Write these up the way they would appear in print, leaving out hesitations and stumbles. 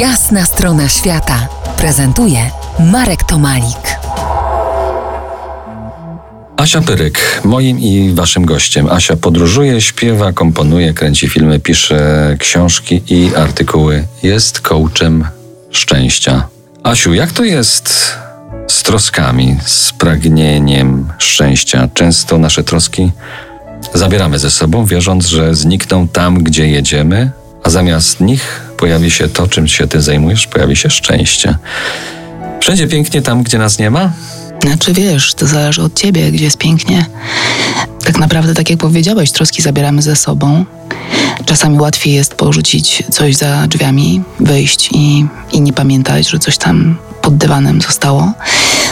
Jasna Strona Świata prezentuje Marek Tomalik. Asia Pyryk, moim i waszym gościem. Asia podróżuje, śpiewa, komponuje, kręci filmy, pisze książki i artykuły. Jest coachem szczęścia. Asiu, jak to jest z troskami, z pragnieniem szczęścia? Często nasze troski zabieramy ze sobą, wierząc, że znikną tam, gdzie jedziemy, a zamiast nich pojawi się to, czym się ty zajmujesz, pojawi się szczęście. Wszędzie pięknie tam, gdzie nas nie ma? Znaczy wiesz, to zależy od ciebie, gdzie jest pięknie. Tak naprawdę, tak jak powiedziałeś, troski zabieramy ze sobą. Czasami łatwiej jest porzucić coś za drzwiami, wyjść i nie pamiętać, że coś tam pod dywanem zostało.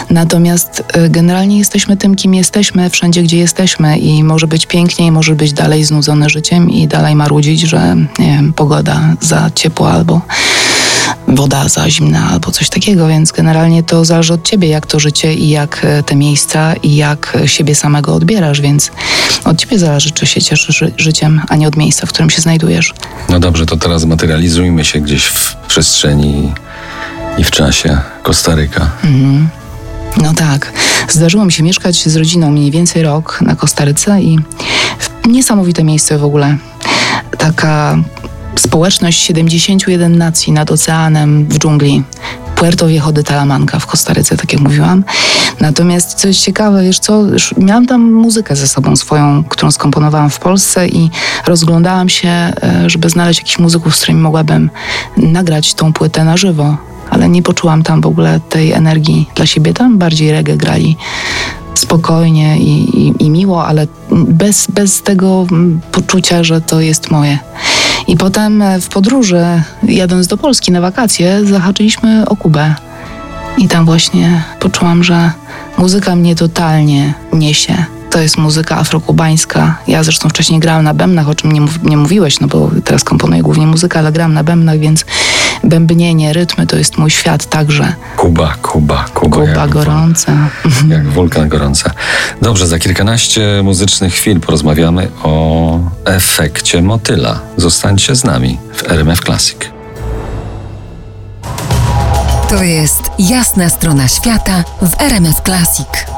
Natomiast generalnie jesteśmy tym, kim jesteśmy, wszędzie, gdzie jesteśmy i może być pięknie i może być dalej znudzony życiem i dalej marudzić, że nie wiem, pogoda za ciepła albo woda za zimna albo coś takiego, więc generalnie to zależy od ciebie, jak to życie i jak te miejsca i jak siebie samego odbierasz, więc od ciebie zależy, czy się cieszysz życiem, a nie od miejsca, w którym się znajdujesz. No dobrze, to teraz materializujmy się gdzieś w przestrzeni i w czasie. Kostaryka. No tak. Zdarzyło mi się mieszkać z rodziną mniej więcej rok na Kostaryce i niesamowite miejsce w ogóle. Taka społeczność 71 nacji nad oceanem w dżungli. Puerto Viejo de Talamanca w Kostaryce, tak jak mówiłam. Natomiast coś ciekawe, wiesz co, miałam tam muzykę ze sobą swoją, którą skomponowałam w Polsce i rozglądałam się, żeby znaleźć jakichś muzyków, z którymi mogłabym nagrać tą płytę na żywo. Ale nie poczułam tam w ogóle tej energii dla siebie. Tam bardziej reggae grali spokojnie i miło, ale bez tego poczucia, że to jest moje. I potem w podróży, jadąc do Polski na wakacje, zahaczyliśmy o Kubę. I tam właśnie poczułam, że muzyka mnie totalnie niesie. To jest muzyka afrokubańska. Ja zresztą wcześniej grałam na bębnach, o czym nie mówiłeś, no bo teraz komponuję głównie muzykę, ale gram na bębnach, więc bębnienie, rytmy to jest mój świat także. Kuba jak gorąca. Jak wulkan gorąca. Dobrze, za kilkanaście muzycznych chwil porozmawiamy o efekcie motyla. Zostańcie z nami w RMF Classic. To jest Jasna Strona Świata w RMF Classic.